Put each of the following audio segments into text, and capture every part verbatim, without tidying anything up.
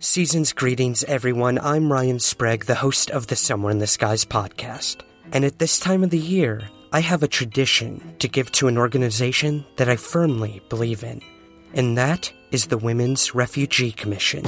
Season's greetings, everyone. I'm Ryan Sprague, the host of the Somewhere in the Skies podcast. And at this time of the year, I have a tradition to give to an organization that I firmly believe in. And that is the Women's Refugee Commission.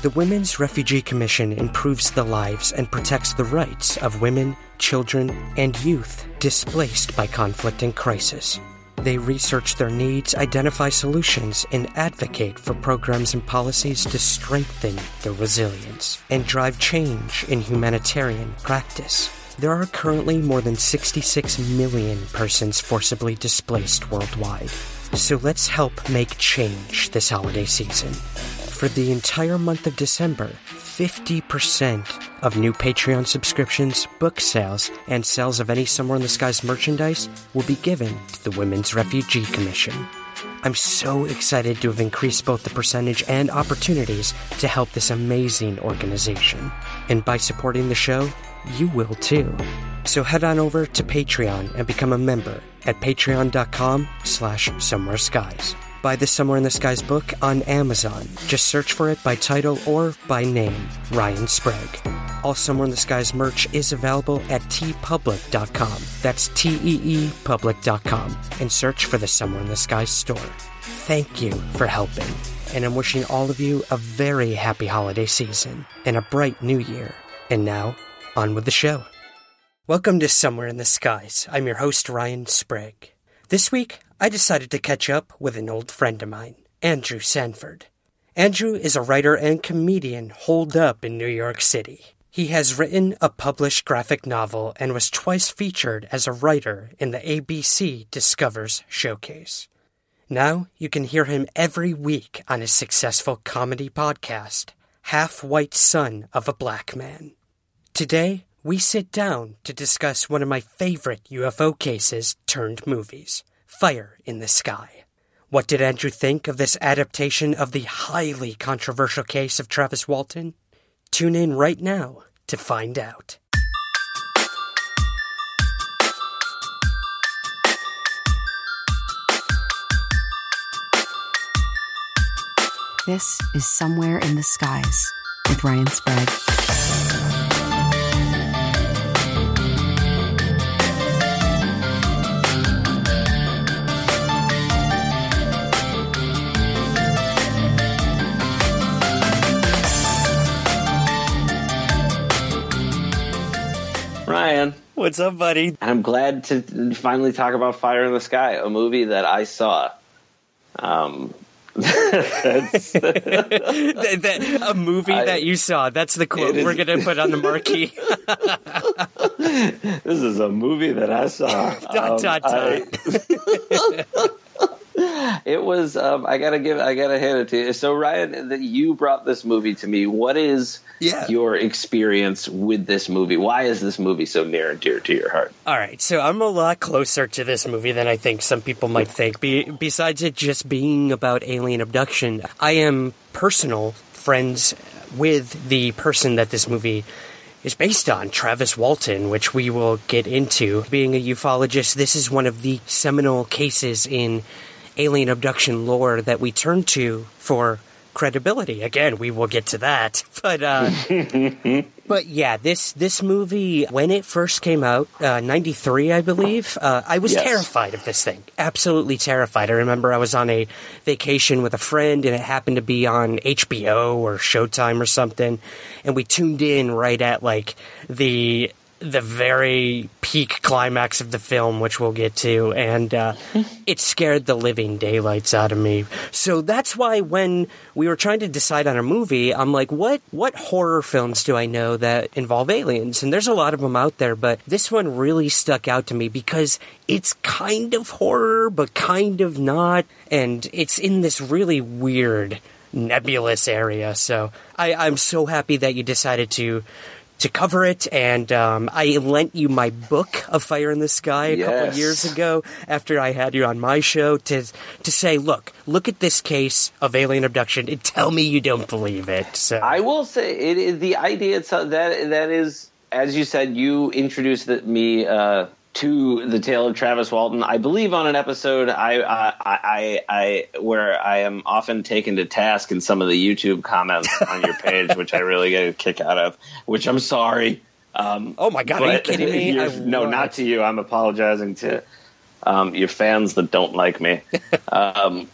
The Women's Refugee Commission improves the lives and protects the rights of women, children, and youth displaced by conflict and crisis. They research their needs, identify solutions, and advocate for programs and policies to strengthen their resilience and drive change in humanitarian practice. There are currently more than sixty-six million persons forcibly displaced worldwide. So let's help make change this holiday season. For the entire month of December, fifty percent of new Patreon subscriptions, book sales, and sales of any Somewhere in the Skies merchandise will be given to the Women's Refugee Commission. I'm so excited to have increased both the percentage and opportunities to help this amazing organization. And by supporting the show, you will too. So head on over to Patreon and become a member at patreon.com slash Somewhere Skies. Buy the Somewhere in the Skies book on Amazon. Just search for it by title or by name, Ryan Sprague. All Somewhere in the Skies merch is available at tee public dot com. That's T E E public dot com. And search for the Somewhere in the Skies store. Thank you for helping. And I'm wishing all of you a very happy holiday season and a bright new year. And now, on with the show. Welcome to Somewhere in the Skies. I'm your host, Ryan Sprague. This week, I decided to catch up with an old friend of mine, Andrew Sanford. Andrew is a writer and comedian holed up in New York City. He has written a published graphic novel and was twice featured as a writer in the A B C Discover's Showcase. Now you can hear him every week on his successful comedy podcast, Half-White Son of a Black Man. Today, we sit down to discuss one of my favorite U F O cases turned movies, Fire in the Sky. What did Andrew think of this adaptation of the highly controversial case of Travis Walton? Tune in right now to find out. This is Somewhere in the Skies with Ryan Sprague. Ryan. What's up, buddy? I'm glad to finally talk about Fire in the Sky, a movie that I saw. Um, that's, that, that, a movie I, that you saw. That's the quote we're going to put on the marquee. This is a movie that I saw. dot, dot, um, dot. I, it was, um, I got to give, I got to hand it to you. So, Ryan, that you brought this movie to me. What is... Yeah. Your experience with this movie. Why is this movie so near and dear to your heart? All right, so I'm a lot closer to this movie than I think some people might think. Be- besides it just being about alien abduction, I am personal friends with the person that this movie is based on, Travis Walton, which we will get into. Being a ufologist, this is one of the seminal cases in alien abduction lore that we turn to for credibility. Again, we will get to that, but uh but yeah, this this movie, when it first came out, uh ninety-three, I believe, uh I was yes. terrified of this thing, absolutely terrified. I remember I was on a vacation with a friend and it happened to be on H B O or Showtime or something, and we tuned in right at like the the very peak climax of the film, which we'll get to, and uh, it scared the living daylights out of me. So that's why when we were trying to decide on a movie, I'm like, what what horror films do I know that involve aliens? And there's a lot of them out there, but this one really stuck out to me because it's kind of horror, but kind of not, and it's in this really weird, nebulous area. So I, I'm so happy that you decided to to cover it, and um, I lent you my book of Fire in the Sky a yes. couple of years ago after I had you on my show to to say, look, look at this case of alien abduction and tell me you don't believe it. So I will say it is the idea itself, that that is, as you said, you introduced me uh, to the tale of Travis Walton. I believe on an episode I, I I I where I am often taken to task in some of the YouTube comments on your page, which I really get a kick out of. Which I'm sorry. Um, oh my God! Are you kidding me? No, won't. Not to you. I'm apologizing to um, your fans that don't like me. um,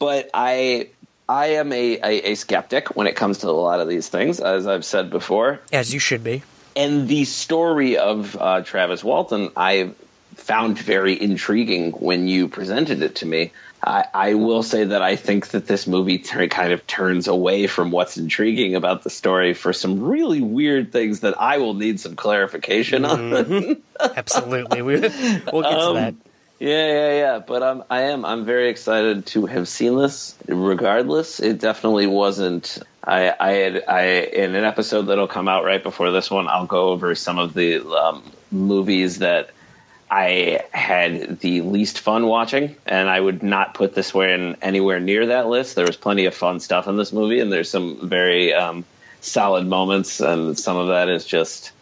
but I I am a, a a skeptic when it comes to a lot of these things, as I've said before. As you should be. And the story of uh, Travis Walton, I found very intriguing when you presented it to me. I, I will say that I think that this movie t- kind of turns away from what's intriguing about the story for some really weird things that I will need some clarification mm-hmm. on. Absolutely. We, we'll get um, to that. Yeah, yeah, yeah. But um, I am. I'm very excited to have seen this. Regardless, it definitely wasn't. I, I had I in an episode that'll come out right before this one, I'll go over some of the um, movies that I had the least fun watching, and I would not put this one anywhere near that list. There was plenty of fun stuff in this movie, and there's some very um, solid moments, and some of that is just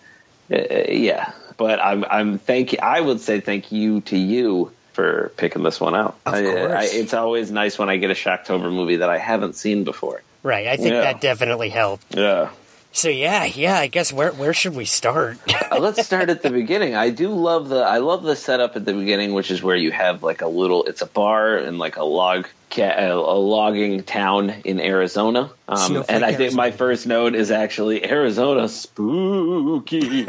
uh, yeah. But I'm I'm thank you, I would say thank you to you for picking this one out. Of course. I, I, it's always nice when I get a Shocktober movie that I haven't seen before. Right, I think yeah. that definitely helped. Yeah. So yeah, yeah. I guess where where should we start? Let's start at the beginning. I do love the I love the setup at the beginning, which is where you have like a little. It's a bar and like a log a logging town in Arizona. Um, and I think Arizona. My first note is actually Arizona spooky.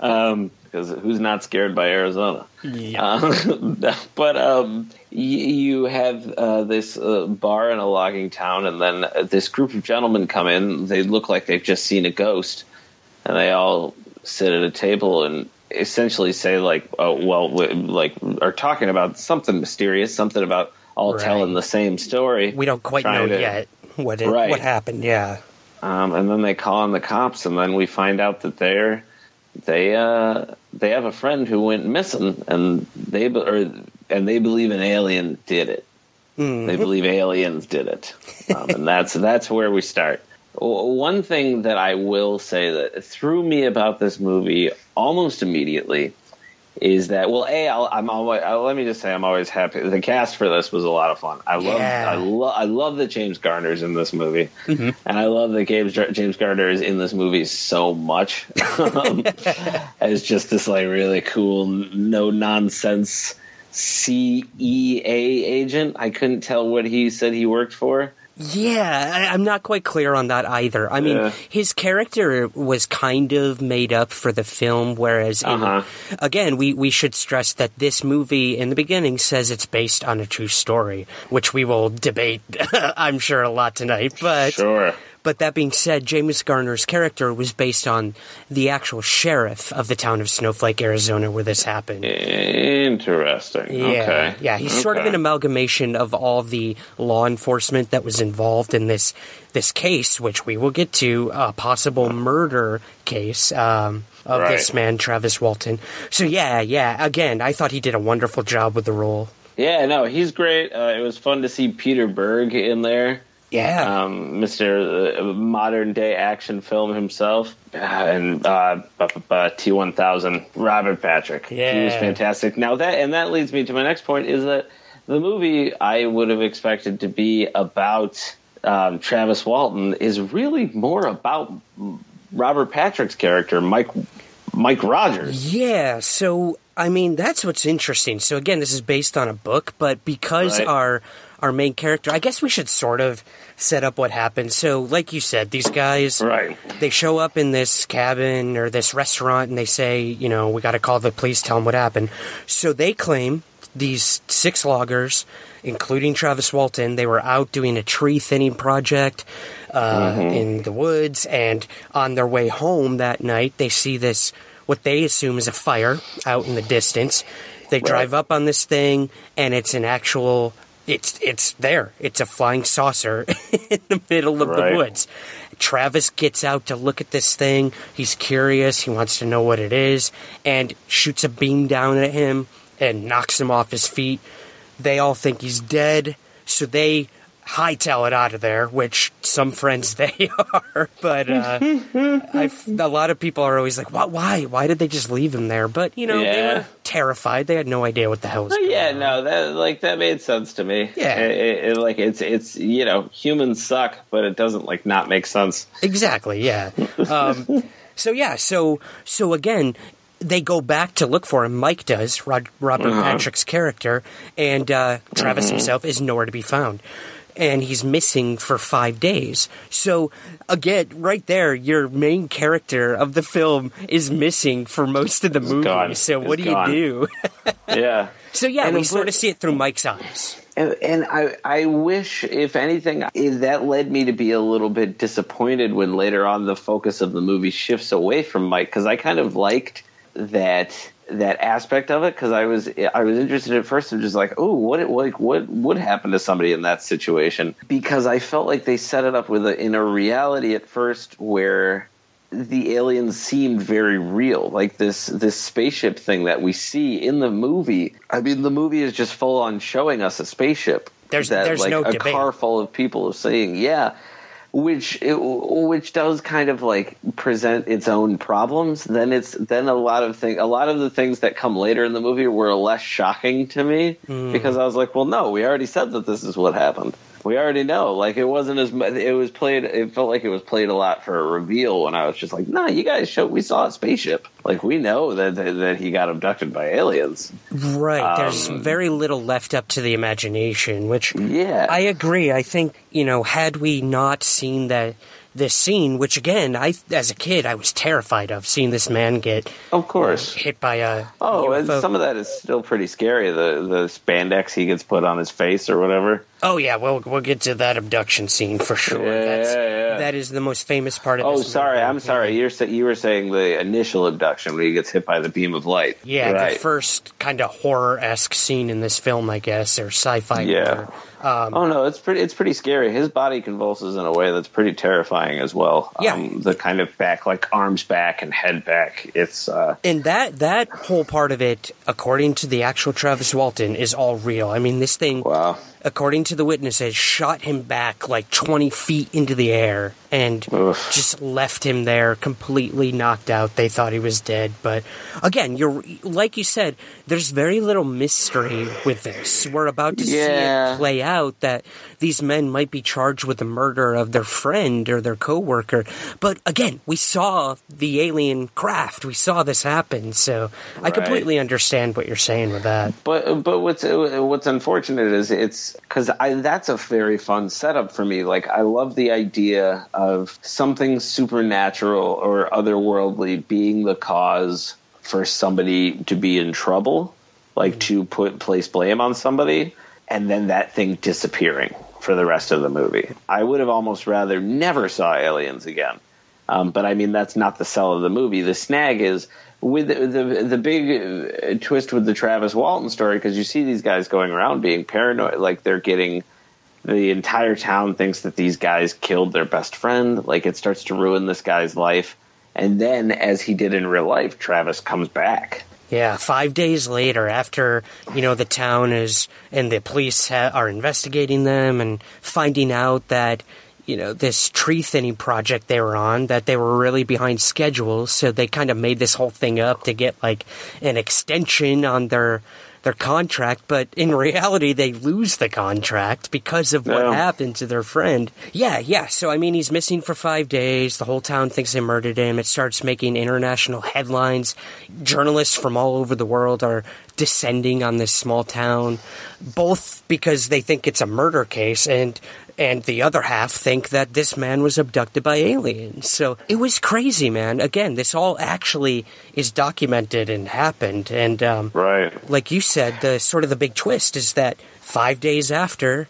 um, Because who's not scared by Arizona? Yeah. Uh, but um, you, you have uh, this uh, bar in a logging town, and then this group of gentlemen come in. They look like they've just seen a ghost, and they all sit at a table and essentially say, like, oh, well, like, are talking about something mysterious, something about all right. telling the same story. We don't quite know to, yet what it, right. what happened, yeah. Um, and then they call on the cops, and then we find out that they're... They uh they have a friend who went missing, and they be- or, and they believe an alien did it. Mm-hmm. They believe aliens did it, um, and that's that's where we start. One thing that I will say that threw me about this movie almost immediately is that well, a I'll, I'm always I'll, let me just say I'm always happy. The cast for this was a lot of fun. I love yeah. I love I love that James Garner's in this movie, mm-hmm. and I love that James James Garner is in this movie so much um, as just this like really cool no nonsense C E A agent. I couldn't tell what he said he worked for. Yeah, I, I'm not quite clear on that either. I mean, yeah. his character was kind of made up for the film, whereas, uh-huh. in, again, we, we should stress that this movie in the beginning says it's based on a true story, which we will debate, I'm sure, a lot tonight. But sure. But that being said, James Garner's character was based on the actual sheriff of the town of Snowflake, Arizona, where this happened. Interesting. Yeah, okay. Yeah, he's okay. sort of an amalgamation of all the law enforcement that was involved in this this case, which we will get to, a possible murder case um, of right. this man, Travis Walton. So yeah, yeah, again, I thought he did a wonderful job with the role. Yeah, no, he's great. Uh, it was fun to see Peter Berg in there. Yeah, um, Mister Uh, modern day action film himself, uh, and uh, uh, uh, T one thousand Robert Patrick. Yeah, he was fantastic. Now that and that leads me to my next point is that the movie I would have expected to be about um, Travis Walton is really more about Robert Patrick's character, Mike Mike Rogers. Yeah, so I mean that's what's interesting. So again, this is based on a book, but because right. our our main character, I guess we should sort of set up what happened. So, like you said, these guys, right. they show up in this cabin or this restaurant, and they say, you know, we got to call the police, tell them what happened. So they claim these six loggers, including Travis Walton, they were out doing a tree thinning project uh, mm-hmm. in the woods, and on their way home that night, they see this, what they assume is a fire out in the distance. They right. drive up on this thing, and it's an actual... It's it's there. It's a flying saucer in the middle of right. the woods. Travis gets out to look at this thing. He's curious. He wants to know what it is, and shoots a beam down at him and knocks him off his feet. They all think he's dead, so they hightail it out of there, which some friends they are. But uh, I've, a lot of people are always like, why? Why did they just leave him there? But, you know, yeah. they were... terrified. They had no idea what the hell was going yeah, on. Yeah, no, that like that made sense to me. Yeah, it, it, it, like it's it's you know, humans suck, but it doesn't like not make sense. Exactly. Yeah. um, so yeah. So so again, they go back to look for him. Mike does. Rod, Robert mm-hmm. Patrick's character, and uh, Travis mm-hmm. himself is nowhere to be found, and he's missing for five days. So again, right there, your main character of the film is missing for most of the movie. Gone. So what it's do gone. you do? yeah. So yeah, and we sort of see it through Mike's eyes. And, and I, I wish, if anything, that led me to be a little bit disappointed when later on the focus of the movie shifts away from Mike, because I kind of liked that that aspect of it, because I was I was interested at first in just like, oh, what like what would happen to somebody in that situation? Because I felt like they set it up with a, in a reality at first where the aliens seemed very real, like this this spaceship thing that we see in the movie. I mean, the movie is just full on showing us a spaceship. There's that, there's like, no a debate. Car full of people saying, yeah. Which it, which does kind of like present its own problems. Then it's then a lot of thing, a lot of the things that come later in the movie were less shocking to me mm. because I was like, well, no, we already said that this is what happened. We already know. Like it wasn't as much. It was played. It felt like it was played a lot for a reveal. When I was just like, no, nah, you guys show. We saw a spaceship. Like we know that that, that he got abducted by aliens. Right. Um, There's very little left up to the imagination. Which yeah, I agree. I think you know, had we not seen that this scene, which again, I as a kid I was terrified of seeing this man get of course uh, hit by a oh, U F O. And some of that is still pretty scary. The the spandex he gets put on his face or whatever. Oh, yeah, well, we'll get to that abduction scene for sure. Yeah, That's, yeah, yeah. That is the most famous part of oh, this Oh, sorry, movie. I'm sorry. You're, you were saying the initial abduction where he gets hit by the beam of light. Yeah, right. The first kind of horror-esque scene in this film, I guess, or sci-fi. Yeah. Um, oh, no, it's pretty It's pretty scary. His body convulses in a way that's pretty terrifying as well. Yeah. Um, the kind of back, like arms back and head back. It's uh, And that, that whole part of it, according to the actual Travis Walton, is all real. I mean, this thing... Wow. According to the witnesses, shot him back like twenty feet into the air and Oof. just left him there completely knocked out. They thought he was dead. But again, you're like you said, there's very little mystery with this. We're about to yeah. see it play out that these men might be charged with the murder of their friend or their coworker. But again, we saw the alien craft. We saw this happen. So right. I completely understand what you're saying with that. But but what's what's unfortunate is it's because that's a very fun setup for me. Like, I love the idea of something supernatural or otherworldly being the cause for somebody to be in trouble, like to put place blame on somebody, and then that thing disappearing for the rest of the movie. I would have almost rather never saw aliens again. Um, but, I mean, that's not the sell of the movie. The snag is... With the, the the big twist with the Travis Walton story, because you see these guys going around being paranoid, like they're getting the entire town thinks that these guys killed their best friend. Like it starts to ruin this guy's life, and then as he did in real life, Travis comes back. Yeah, five days later, after you know the town is and the police ha- are investigating them and finding out that. You know, this tree thinning project they were on, that they were really behind schedule, so they kind of made this whole thing up to get, like, an extension on their their contract, but in reality, they lose the contract because of what yeah. happened to their friend. Yeah, yeah. So, I mean, he's missing for five days. The whole town thinks they murdered him. It starts making international headlines. Journalists from all over the world are descending on this small town, both because they think it's a murder case and and the other half think that this man was abducted by aliens. So it was crazy, man. Again, this all actually is documented and happened. And um, right. like you said, the sort of the big twist is that five days after,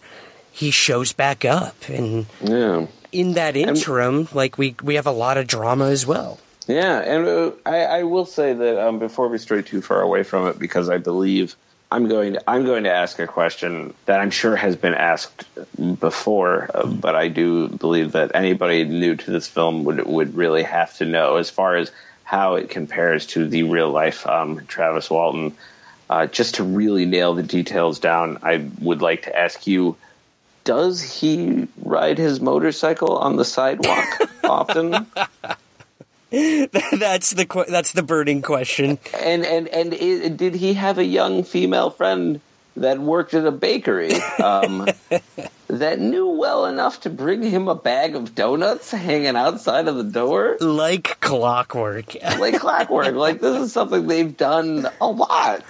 he shows back up. And yeah. in that interim, and, like we, we have a lot of drama as well. Yeah, and uh, I, I will say that um, before we stray too far away from it, because I believe I'm going to, I'm going to ask a question that I'm sure has been asked before, uh, but I do believe that anybody new to this film would would really have to know as far as how it compares to the real life um, Travis Walton. Uh, just to really nail the details down, I would like to ask you: does he ride his motorcycle on the sidewalk often? That's the that's the burning question. And and and it, did he have a young female friend that worked at a bakery um, that knew well enough to bring him a bag of donuts hanging outside of the door, like clockwork, like clockwork? Like this is something they've done a lot.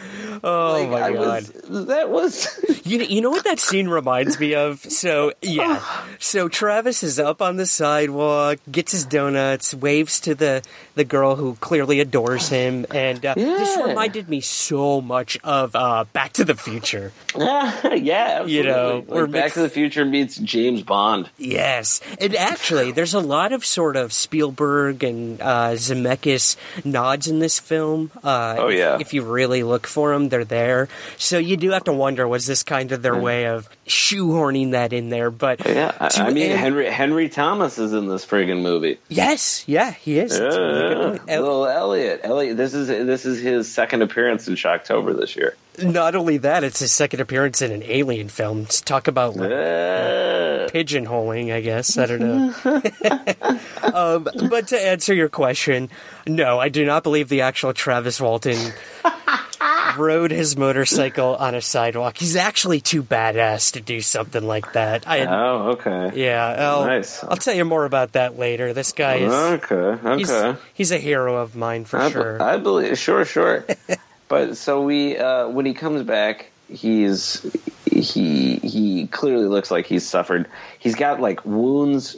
Oh like, my I god, was, that was you. You know what that scene reminds me of? So yeah, so Travis is up on the sidewalk, gets his donuts, waves to the the girl who clearly adores him, and uh, yeah. this reminded me so much of uh, Back to the Future. Yeah, yeah, you know, like Back mixed... to the Future meets James Bond. Yes, and actually, there's a lot of sort of Spielberg and uh, Zemeckis nods in this film. Uh, oh yeah, if, if you really look for them, they're there. So you do have to wonder, was this kind of their mm. way of shoehorning that in there? But yeah, I, to, I mean, and, Henry Henry Thomas is in this friggin' movie. Yes, yeah, he is. Yeah, really yeah. Little Elliot, Elliot. This is this is his second appearance in Shocktober this year. Not only that, it's his second appearance in an alien film. Let's talk about like, uh, pigeonholing, I guess. I don't know. um, but to answer your question, no, I do not believe the actual Travis Walton rode his motorcycle on a sidewalk. He's actually too badass to do something like that. I, oh, okay. Yeah. I'll, nice. I'll tell you more about that later. This guy is... Okay, okay. He's, he's a hero of mine for I sure. Be- I believe... Sure, sure. But so we, uh, when he comes back, he's he he clearly looks like he's suffered. He's got like wounds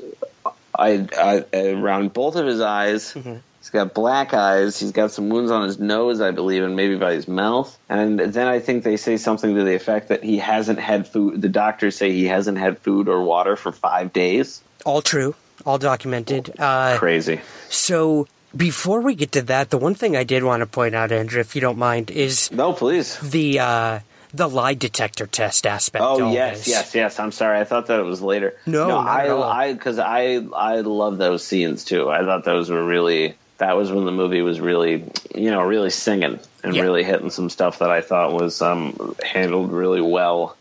I, I, around both of his eyes. Mm-hmm. He's got black eyes. He's got some wounds on his nose, I believe, and maybe by his mouth. And then I think they say something to the effect that he hasn't had food. The doctors say he hasn't had food or water for five days. All true. All documented. Uh, Crazy. So. Before we get to that, the one thing I did want to point out, Andrew, if you don't mind, is no, please the uh, the lie detector test aspect. Oh yes, this. yes, yes. I'm sorry, I thought that it was later. No, no I because I, I I love those scenes too. I thought those were really that was when the movie was really you know really singing and yeah. really hitting some stuff that I thought was um, handled really well.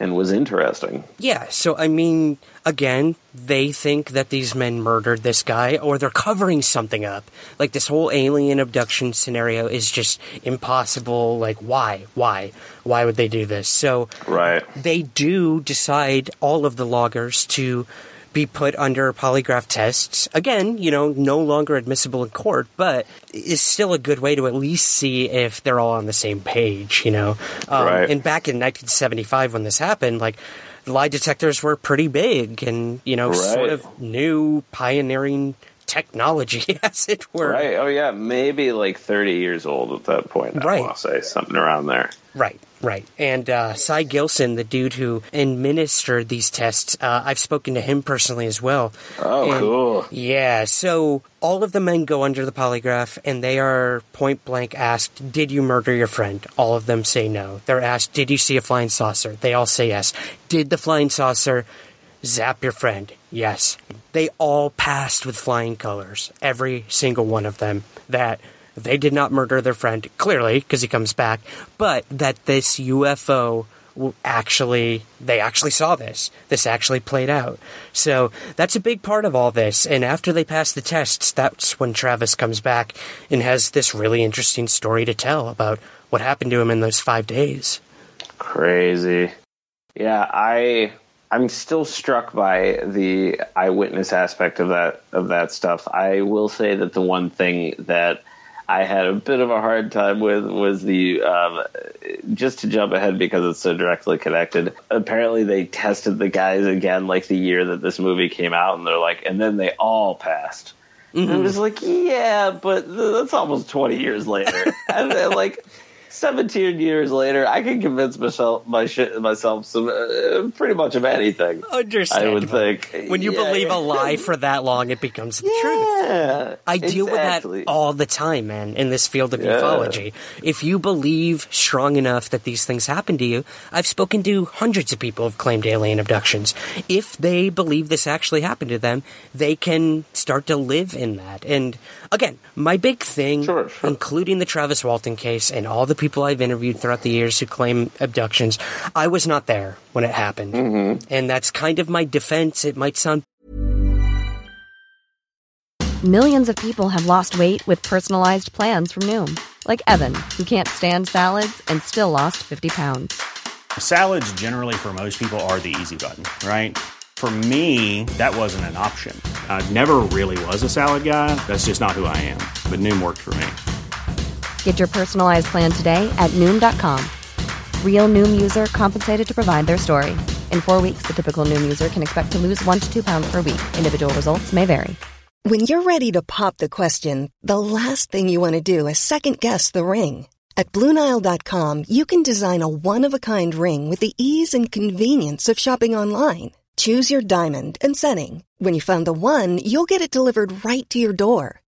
And was interesting. Yeah, so, I mean, again, they think that these men murdered this guy, or they're covering something up. Like, this whole alien abduction scenario is just impossible. Like, why? Why? Why would they do this? So, right. they do decide, all of the loggers, to be put under polygraph tests. Again, you know, no longer admissible in court, but is still a good way to at least see if they're all on the same page, you know. Um, right. And back in nineteen seventy-five when this happened, like, lie detectors were pretty big and, you know, right. sort of new pioneering technology, as it were. Right. Oh, yeah. Maybe like thirty years old at that point. I right. want to say something around there. Right. Right. And uh, Sy Gilson, the dude who administered these tests, uh, I've spoken to him personally as well. Oh, and, cool. Yeah. So all of the men go under the polygraph and they are point blank asked, did you murder your friend? All of them say no. They're asked, did you see a flying saucer? They all say yes. Did the flying saucer zap your friend? Yes. They all passed with flying colors. Every single one of them that... They did not murder their friend, clearly, because he comes back, but that this U F O actually, they actually saw this. This actually played out. So that's a big part of all this. And after they pass the tests, that's when Travis comes back and has this really interesting story to tell about what happened to him in those five days. Crazy. Yeah, I... I'm still struck by the eyewitness aspect of that of that stuff. I will say that the one thing that I had a bit of a hard time with was the um, just to jump ahead because it's so directly connected. Apparently, they tested the guys again, like the year that this movie came out, and they're like, and then they all passed. Mm-hmm. And I was like, yeah, but that's almost twenty years later, and then, like. seventeen years later, I can convince myself, my shit, myself some, uh, pretty much of anything. Understandable. I would think. When you yeah, believe yeah. a lie for that long, it becomes the yeah, truth. I exactly. deal with that all the time, man, in this field of yeah. ufology. If you believe strong enough that these things happen to you, I've spoken to hundreds of people who've claimed alien abductions. If they believe this actually happened to them, they can start to live in that. And again, my big thing, sure, sure. including the Travis Walton case and all the people people I've interviewed throughout the years who claim abductions. I was not there when it happened. Mm-hmm. And that's kind of my defense. It might sound... Millions of people have lost weight with personalized plans from Noom. Like Evan, who can't stand salads and still lost fifty pounds. Salads generally for most people are the easy button, right? For me, that wasn't an option. I never really was a salad guy. That's just not who I am. But Noom worked for me. Get your personalized plan today at Noom dot com. Real Noom user compensated to provide their story. In four weeks, the typical Noom user can expect to lose one to two pounds per week. Individual results may vary. When you're ready to pop the question, the last thing you want to do is second-guess the ring. At Blue Nile dot com, you can design a one-of-a-kind ring with the ease and convenience of shopping online. Choose your diamond and setting. When you find the one, you'll get it delivered right to your door.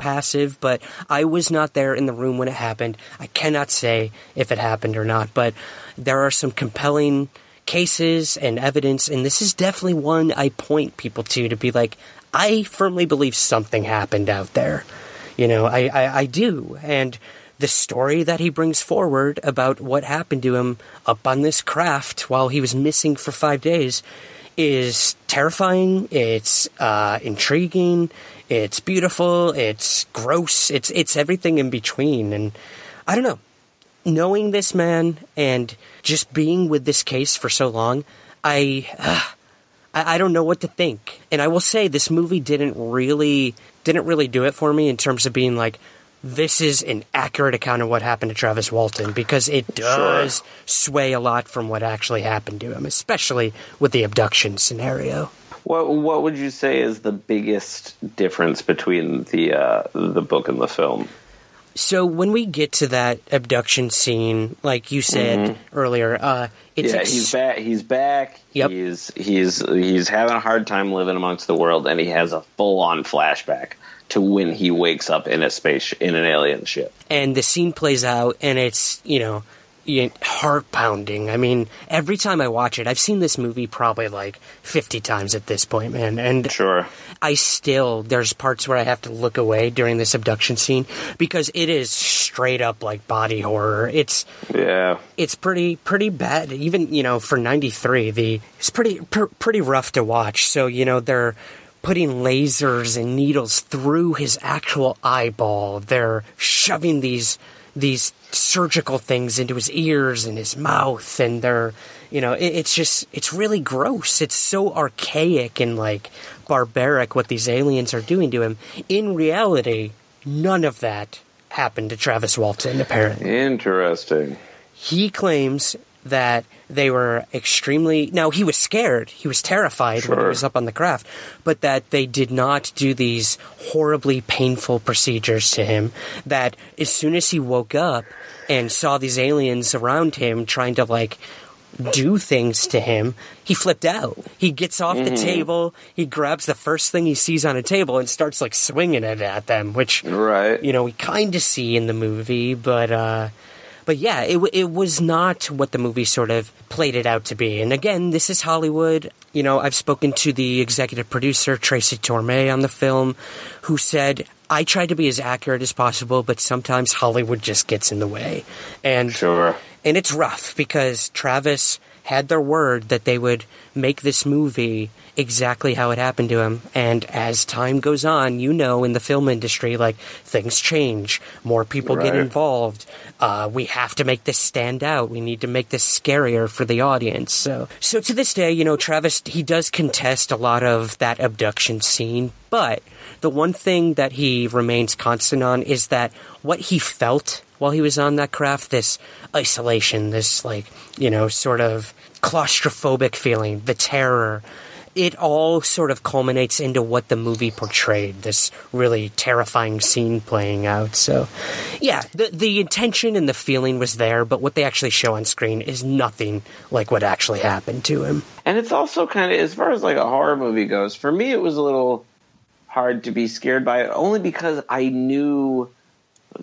Passive, but I was not there in the room when it happened. I cannot say if it happened or not, but there are some compelling cases and evidence, and this is definitely one I point people to to be like, I firmly believe something happened out there. You know, I, I, I do. And the story that he brings forward about what happened to him up on this craft while he was missing for five days is terrifying. It's uh, intriguing. It's beautiful. It's gross. It's it's everything in between. And I don't know. Knowing this man and just being with this case for so long, I, uh, I I don't know what to think. And I will say this movie didn't really didn't really do it for me in terms of being like, this is an accurate account of what happened to Travis Walton, because it does sure. sway a lot from what actually happened to him, especially with the abduction scenario. What what would you say is the biggest difference between the uh, the book and the film? So when we get to that abduction scene, like you said mm-hmm. earlier, uh, it's yeah, ex- he's back. He's back. Yep. He's he's he's having a hard time living amongst the world, and he has a full on flashback to when he wakes up in a space in an alien ship. And the scene plays out, and it's you know. heart pounding. I mean, every time I watch it, I've seen this movie probably like fifty times at this point, man. And sure. I still, there's parts where I have to look away during this abduction scene because it is straight up like body horror. It's, yeah, it's pretty, pretty bad. Even, you know, for ninety-three, the, it's pretty, pr- pretty rough to watch. So, you know, they're putting lasers and needles through his actual eyeball. They're shoving these, these surgical things into his ears and his mouth, and they're, you know, it, it's just, it's really gross. It's so archaic and, like, barbaric what these aliens are doing to him. In reality, none of that happened to Travis Walton, apparently. Interesting. He claims that they were extremely – now, he was scared. He was terrified sure. when he was up on the craft, but that they did not do these horribly painful procedures to him, that as soon as he woke up and saw these aliens around him trying to, like – do things to him, he flipped out. He gets off mm-hmm. the table, he grabs the first thing he sees on a table and starts, like, swinging it at them, which, right. you know, we kind of see in the movie, but, uh, but yeah, it, it was not what the movie sort of played it out to be. And again, this is Hollywood. You know, I've spoken to the executive producer, Tracy Torme, on the film, who said, I tried to be as accurate as possible, but sometimes Hollywood just gets in the way. And sure. And it's rough because Travis had their word that they would make this movie exactly how it happened to him. And as time goes on, you know, in the film industry, like, things change. More people right. get involved. Uh, we have to make this stand out. We need to make this scarier for the audience. So, so to this day, you know, Travis, he does contest a lot of that abduction scene. But the one thing that he remains constant on is that what he felt while he was on that craft, this isolation, this, like, you know, sort of claustrophobic feeling, the terror, it all sort of culminates into what the movie portrayed, this really terrifying scene playing out. So, yeah, the the intention and the feeling was there, but what they actually show on screen is nothing like what actually happened to him. And it's also kind of, as far as, like, a horror movie goes, for me it was a little hard to be scared by it, only because I knew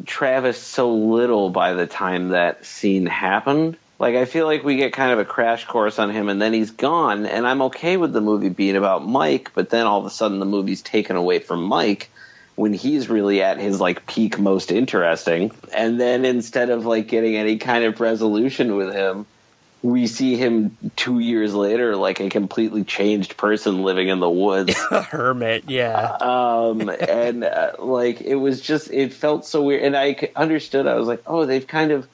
Travis so little by the time that scene happened. Like, I feel like we get kind of a crash course on him, and then he's gone, and I'm okay with the movie being about Mike, but then all of a sudden the movie's taken away from Mike when he's really at his, like, peak most interesting, and then instead of, like, getting any kind of resolution with him, we see him two years later, like a completely changed person living in the woods. A hermit, yeah. Um, and, uh, like, it was just, it felt so weird. And I understood, I was like, oh, they've kind of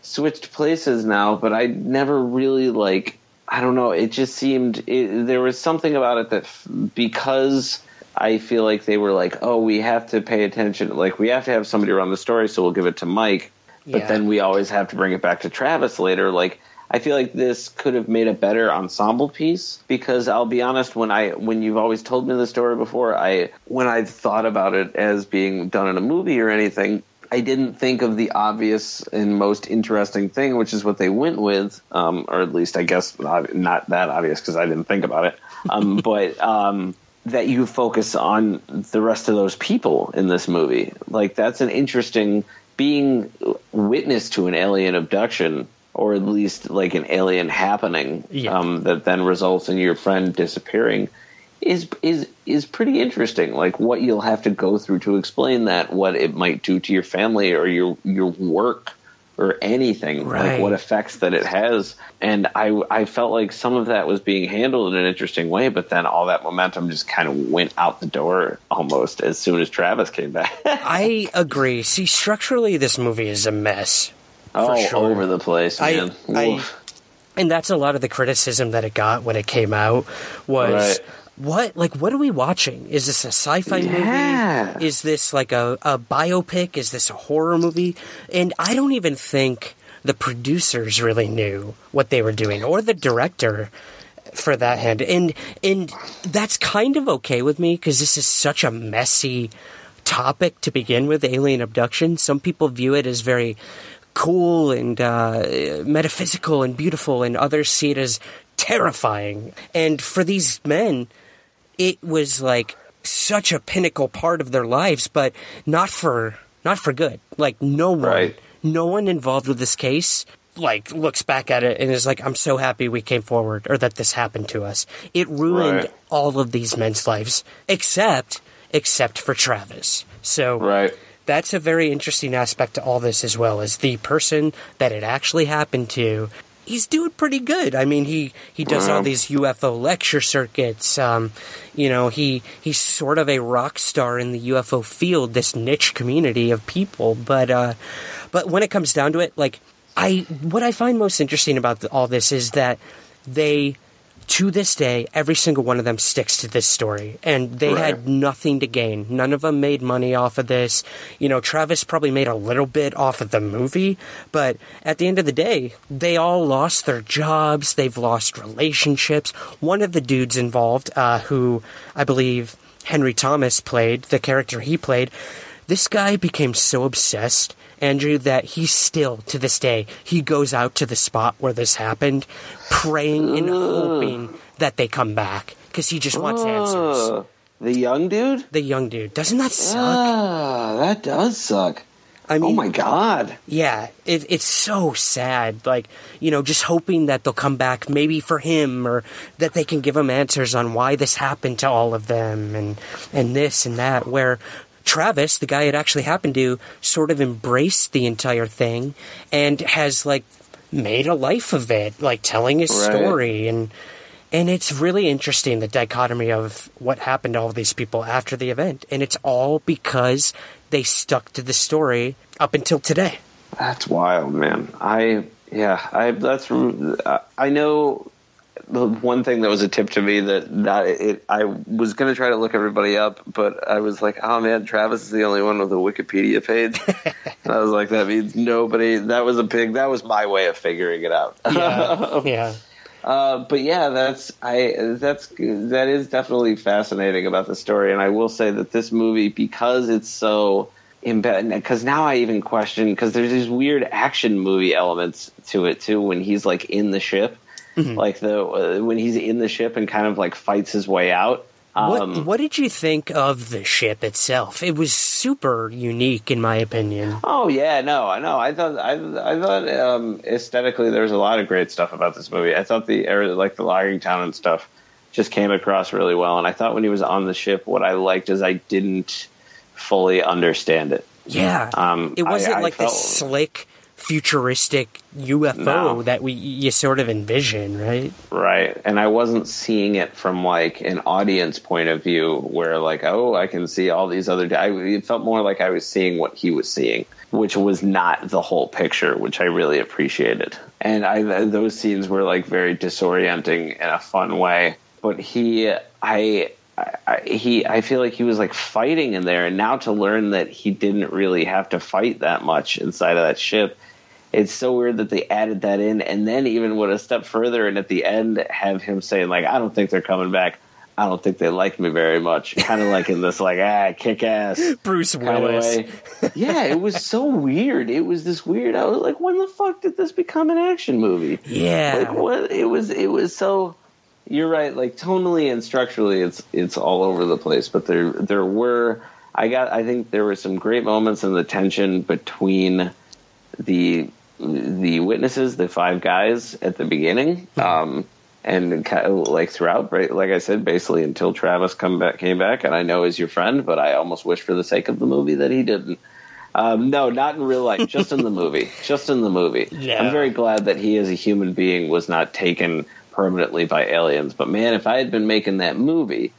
switched places now, but I never really, like, I don't know, it just seemed, it, there was something about it that f- because I feel like they were like, oh, we have to pay attention, like, we have to have somebody run the story, so we'll give it to Mike, but yeah. then we always have to bring it back to Travis later, like, I feel like this could have made a better ensemble piece because I'll be honest, when I when you've always told me the story before, I when I thought about it as being done in a movie or anything, I didn't think of the obvious and most interesting thing, which is what they went with, um, or at least I guess not, not that obvious because I didn't think about it, um, but um, that you focus on the rest of those people in this movie. Like, that's an interesting being witness to an alien abduction, or at least like an alien happening yeah. um, that then results in your friend disappearing, is is is pretty interesting. Like, what you'll have to go through to explain that, what it might do to your family or your your work or anything, right. like what effects that it has. And I I felt like some of that was being handled in an interesting way, but then all that momentum just kind of went out the door almost as soon as Travis came back. I agree. See, structurally, this movie is a mess. All oh, sure. over the place, man. I, I, and that's a lot of the criticism that it got when it came out was, right. what, like, what are we watching? Is this a sci-fi yeah. movie? Is this, like, a, a biopic? Is this a horror movie? And I don't even think the producers really knew what they were doing, or the director for that hand. And, and that's kind of okay with me because this is such a messy topic to begin with, alien abduction. Some people view it as very cool and uh, metaphysical and beautiful, and others see it as terrifying. And for these men, it was like such a pinnacle part of their lives, but not for not for good. Like, no one, right. no one involved with this case, like, looks back at it and is like, I'm so happy we came forward or that this happened to us. It ruined right. all of these men's lives, except except for Travis. So right. that's a very interesting aspect to all this as well, is the person that it actually happened to, he's doing pretty good. I mean, he, he does wow. all these U F O lecture circuits. Um, you know, he he's sort of a rock star in the U F O field, this niche community of people. But uh, but when it comes down to it, like I what I find most interesting about the, all this is that they to this day, every single one of them sticks to this story. And they right. had nothing to gain. None of them made money off of this. You know, Travis probably made a little bit off of the movie. But at the end of the day, they all lost their jobs. They've lost relationships. One of the dudes involved, uh, who I believe Henry Thomas played, the character he played, this guy became so obsessed, Andrew, that he still, to this day, he goes out to the spot where this happened, praying and hoping that they come back, because he just wants uh, answers. The young dude? The young dude. Doesn't that suck? Ah, that does suck. I mean, oh my God. Yeah, it, it's so sad. Like, you know, just hoping that they'll come back maybe for him, or that they can give him answers on why this happened to all of them, and, and this and that, where Travis, the guy it actually happened to, sort of embraced the entire thing and has, like, made a life of it, like, telling his right. story. And and it's really interesting, the dichotomy of what happened to all these people after the event. And it's all because they stuck to the story up until today. That's wild, man. I, yeah, I, that's from, I know the one thing that was a tip to me that, that it, I was going to try to look everybody up, but I was like, oh man, Travis is the only one with a Wikipedia page. And I was like, that means nobody. That was a pig. That was my way of figuring it out. Yeah. yeah. Uh, but yeah, that's, I, that's, that is definitely fascinating about the story. And I will say that this movie, because it's so embedded, because now I even question, because there's these weird action movie elements to it too, when he's like in the ship. Mm-hmm. Like the uh, when he's in the ship and kind of like fights his way out. Um, what, what did you think of the ship itself? It was super unique, in my opinion. Oh yeah, no, I know. I thought I, I thought um, aesthetically there was a lot of great stuff about this movie. I thought the like the logging town and stuff just came across really well. And I thought when he was on the ship, what I liked is I didn't fully understand it. Yeah, um, it wasn't I, I like felt, this slick, futuristic U F O no. that we you sort of envision, right? Right. And I wasn't seeing it from like an audience point of view where like, oh, I can see all these other. I, it felt more like I was seeing what he was seeing, which was not the whole picture, which I really appreciated. And I those scenes were like very disorienting in a fun way. But he, I, I he, I feel like he was like fighting in there, and now to learn that he didn't really have to fight that much inside of that ship. It's so weird that they added that in, and then even went a step further, and at the end have him saying, like, I don't think they're coming back. I don't think they like me very much. Kind of like in this, like, ah, kick-ass. Bruce Willis. Yeah, it was so weird. It was this weird. I was like, when the fuck did this become an action movie? Yeah. Like, what? It was, it was so... You're right. Like, tonally and structurally, it's it's all over the place. But there there were... I got. I think there were some great moments in the tension between the... the witnesses, the five guys at the beginning, um, and kind of like throughout, right? Like I said, basically until Travis come back, came back, and I know he's your friend, but I almost wish for the sake of the movie that he didn't. Um, no, not in real life, just in the movie, just in the movie. Yeah. I'm very glad that he as a human being was not taken permanently by aliens. But man, if I had been making that movie,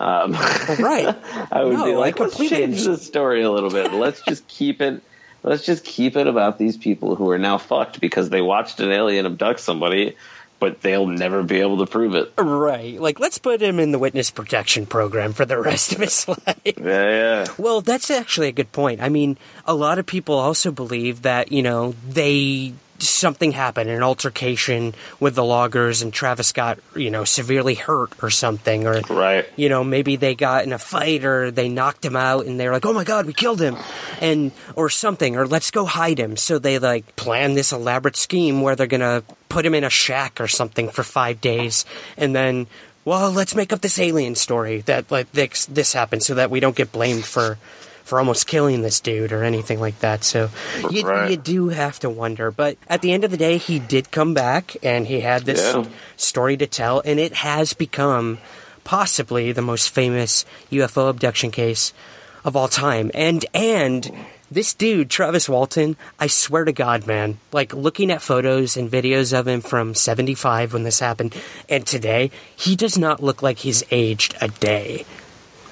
um, right. I would no, be like, let's change the story a little bit. Let's just keep it. Let's just keep it about these people who are now fucked because they watched an alien abduct somebody, but they'll never be able to prove it. Right. Like, let's put him in the witness protection program for the rest of his life. Yeah, yeah. Well, that's actually a good point. I mean, a lot of people also believe that, you know, they... something happened, an altercation with the loggers, and Travis got, you know, severely hurt or something, or right. you know, maybe they got in a fight or they knocked him out and they're like, oh my God, we killed him, and or something, or let's go hide him. So they like plan this elaborate scheme where they're gonna put him in a shack or something for five days, and then, well, let's make up this alien story that like this, this happened so that we don't get blamed for for almost killing this dude or anything like that. So you, right. you do have to wonder. But at the end of the day, he did come back, and he had this yeah. story to tell, and it has become possibly the most famous U F O abduction case of all time. And and this dude, Travis Walton, I swear to God, man, like looking at photos and videos of him from seventy-five when this happened and today, he does not look like he's aged a day.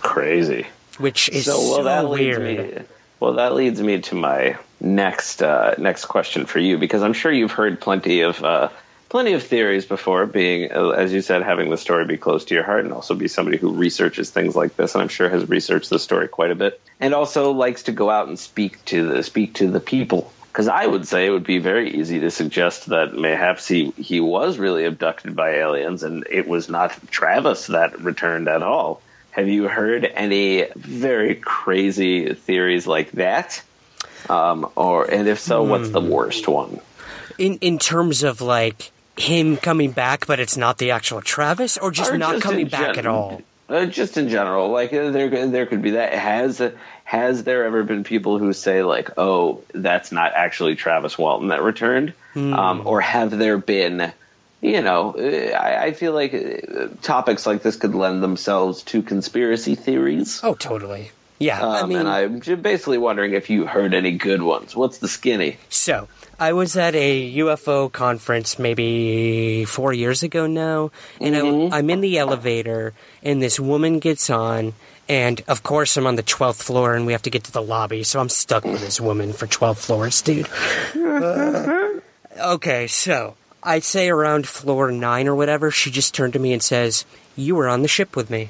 Crazy. Which is so, well, so that leads weird. Me, well, that leads me to my next uh, next question for you, because I'm sure you've heard plenty of uh, plenty of theories before, being, as you said, having the story be close to your heart, and also be somebody who researches things like this, and I'm sure has researched the story quite a bit, and also likes to go out and speak to the speak to the people. Because I would say it would be very easy to suggest that mayhaps he, he was really abducted by aliens, and it was not Travis that returned at all. Have you heard any very crazy theories like that? Um, or and if so, what's the worst one? In in terms of like him coming back, but it's not the actual Travis, or just or not just coming back gen- at all. Uh, just in general, like uh, there there could be that. Has uh, has there ever been people who say like, oh, that's not actually Travis Walton that returned? Mm. Um, or have there been? You know, I, I feel like topics like this could lend themselves to conspiracy theories. Oh, totally. Yeah. Um, I mean, and I'm just basically wondering if you heard any good ones. What's the skinny? So I was at a U F O conference maybe four years ago now, and mm-hmm. I, I'm in the elevator, and this woman gets on, and of course I'm on the twelfth floor, and we have to get to the lobby, so I'm stuck with this woman for twelve floors, dude. uh, okay, so... I'd say around floor nine or whatever, she just turned to me and says, "You were on the ship with me."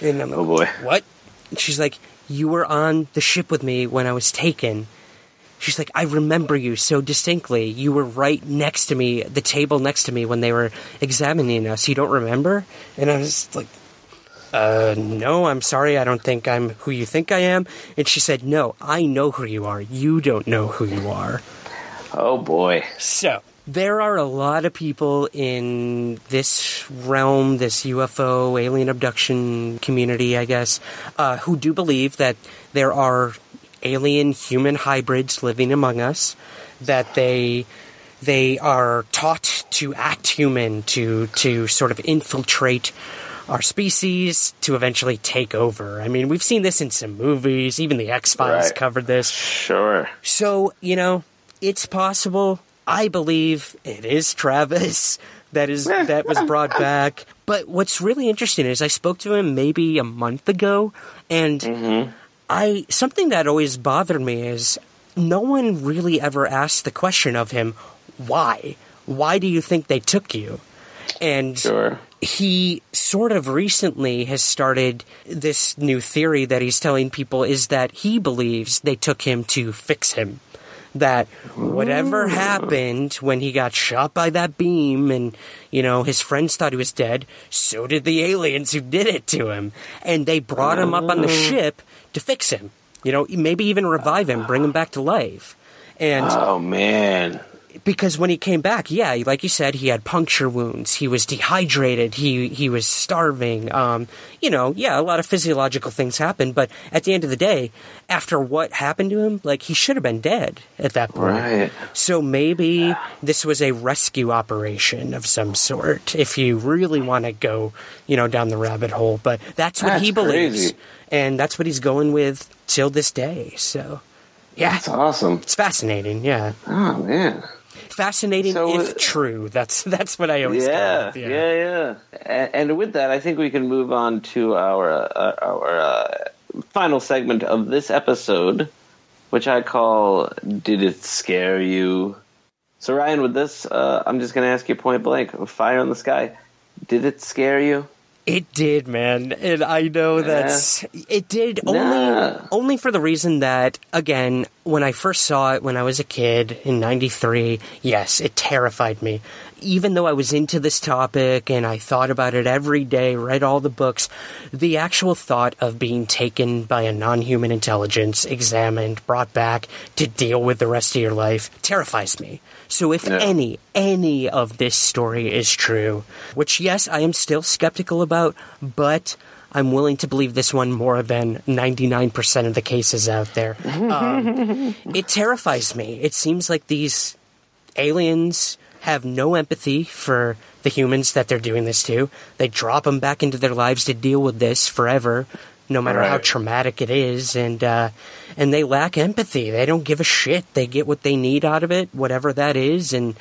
And I'm like, "Oh boy, what?" And she's like, "You were on the ship with me when I was taken." She's like, "I remember you so distinctly. You were right next to me, the table next to me when they were examining us. You don't remember?" And I was like, Uh, no, I'm sorry, I don't think I'm who you think I am. And she said, "No, I know who you are. You don't know who you are." Oh boy. So there are a lot of people in this realm, this U F O, alien abduction community, I guess, uh, who do believe that there are alien-human hybrids living among us, that they they are taught to act human, to to sort of infiltrate our species, to eventually take over. I mean, we've seen this in some movies. Even the X-Files right. covered this. Sure. So, you know, it's possible. I believe it is Travis that is that was brought back. But what's really interesting is I spoke to him maybe a month ago, and mm-hmm. I something that always bothered me is no one really ever asked the question of him, why? Why do you think they took you? And sure. he sort of recently has started this new theory that he's telling people is that he believes they took him to fix him. That whatever happened when he got shot by that beam and, you know, his friends thought he was dead, so did the aliens who did it to him. And they brought him up on the ship to fix him. You know, maybe even revive him, bring him back to life. And oh, man. Because when he came back, yeah, like you said, he had puncture wounds. He was dehydrated. He he was starving. Um, you know, yeah, a lot of physiological things happened. But at the end of the day, after what happened to him, like, he should have been dead at that point. Right. So maybe this was a rescue operation of some sort, if you really want to go, you know, down the rabbit hole. But that's what that's he believes. Crazy. And that's what he's going with till this day. So, yeah. That's awesome. It's fascinating, yeah. Oh, man. Fascinating, so, if true. That's that's what I always yeah, call it. Yeah, yeah, yeah. And, and with that, I think we can move on to our uh, our uh, final segment of this episode, which I call "Did It Scare You?" So, Ryan, with this, uh, I'm just going to ask you point blank: "Fire in the Sky." Did it scare you? It did, man, and I know that's yeah. it did only nah. only for the reason that, again, when I first saw it when I was a kid in ninety-three, yes, it terrified me. Even though I was into this topic and I thought about it every day, read all the books, the actual thought of being taken by a non-human intelligence, examined, brought back to deal with the rest of your life, terrifies me. So if yeah. any, any of this story is true, which, yes, I am still skeptical about, but I'm willing to believe this one more than ninety-nine percent of the cases out there. Um, it terrifies me. It seems like these aliens have no empathy for the humans that they're doing this to. They drop them back into their lives to deal with this forever, no matter right. how traumatic it is, and uh, and they lack empathy. They don't give a shit. They get what they need out of it, whatever that is, and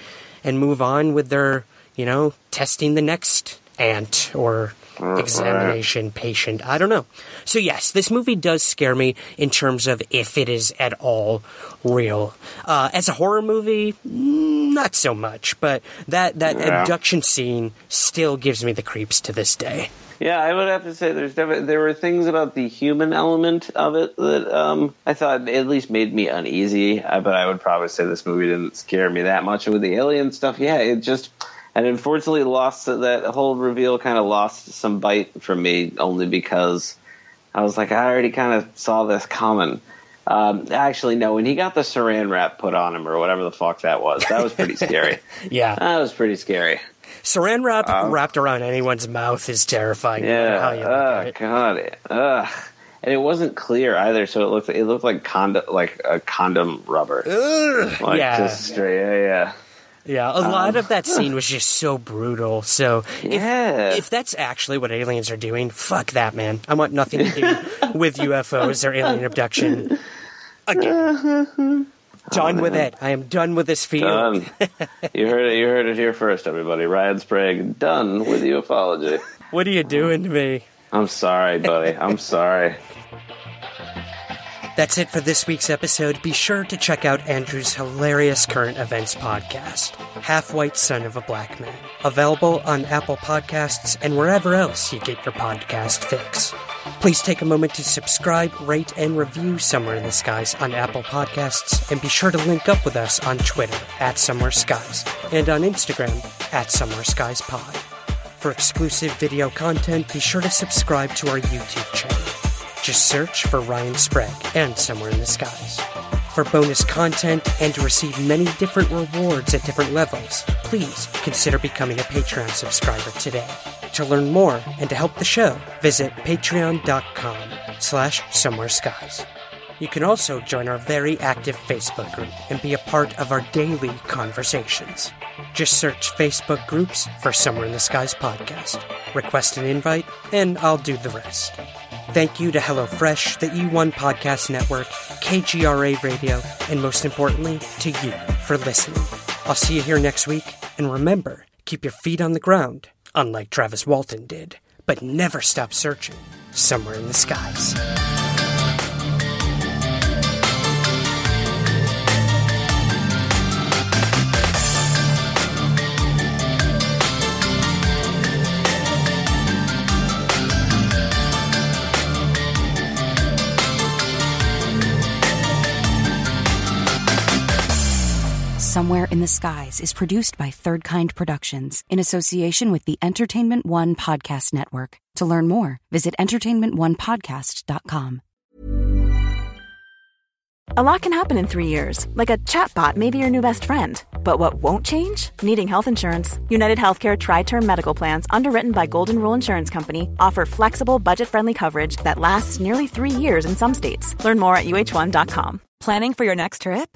and move on with their, you know, testing the next aunt or examination patient. I don't know. So yes, this movie does scare me in terms of if it is at all real. Uh, as a horror movie, not so much, but that, that yeah. abduction scene still gives me the creeps to this day. Yeah, I would have to say there's definitely, there were things about the human element of it that um, I thought at least made me uneasy, but I would probably say this movie didn't scare me that much. And with the alien stuff, yeah, it just... And unfortunately, lost that whole reveal kind of lost some bite for me, only because I was like, I already kind of saw this coming. Um, actually, no, when he got the saran wrap put on him or whatever the fuck that was, that was pretty scary. Yeah. That was pretty scary. Saran wrap um, wrapped around anyone's mouth is terrifying. Yeah. You know oh, God. Ugh. And it wasn't clear either, so it looked it looked like condom, like a condom rubber. Ugh, like yeah. Just straight, yeah, yeah. Yeah, a lot um, of that scene was just so brutal. So if, yeah. if that's actually what aliens are doing, fuck that, man. I want nothing to do with U F Os or alien abduction. Again. Done oh, with it. I am done with this field. You heard it. You heard it here first, everybody. Ryan Sprague, done with ufology. What are you doing to me? I'm sorry, buddy. I'm sorry. That's it for this week's episode. Be sure to check out Andrew's hilarious current events podcast, Half-White Son of a Black Man, available on Apple Podcasts and wherever else you get your podcast fix. Please take a moment to subscribe, rate, and review Somewhere in the Skies on Apple Podcasts, and be sure to link up with us on Twitter, at Somewhere Skies, and on Instagram, at Somewhere Skies Pod. For exclusive video content, be sure to subscribe to our YouTube channel. Just search for Ryan Sprague and Somewhere in the Skies. For bonus content and to receive many different rewards at different levels, please consider becoming a Patreon subscriber today. To learn more and to help the show, visit patreon.com slash Somewhere Skies. You can also join our very active Facebook group and be a part of our daily conversations. Just search Facebook groups for Somewhere in the Skies podcast. Request an invite, and I'll do the rest. Thank you to HelloFresh, the E one Podcast Network, K G R A Radio, and most importantly, to you for listening. I'll see you here next week, and remember, keep your feet on the ground, unlike Travis Walton did, but never stop searching somewhere in the skies. Somewhere in the Skies is produced by Third Kind Productions in association with the Entertainment One Podcast Network. To learn more, visit entertainment one podcast dot com. A lot can happen in three years, like a chatbot may be your new best friend. But what won't change? Needing health insurance. United Healthcare Tri-Term Medical Plans, underwritten by Golden Rule Insurance Company, offer flexible, budget-friendly coverage that lasts nearly three years in some states. Learn more at U H one dot com. Planning for your next trip?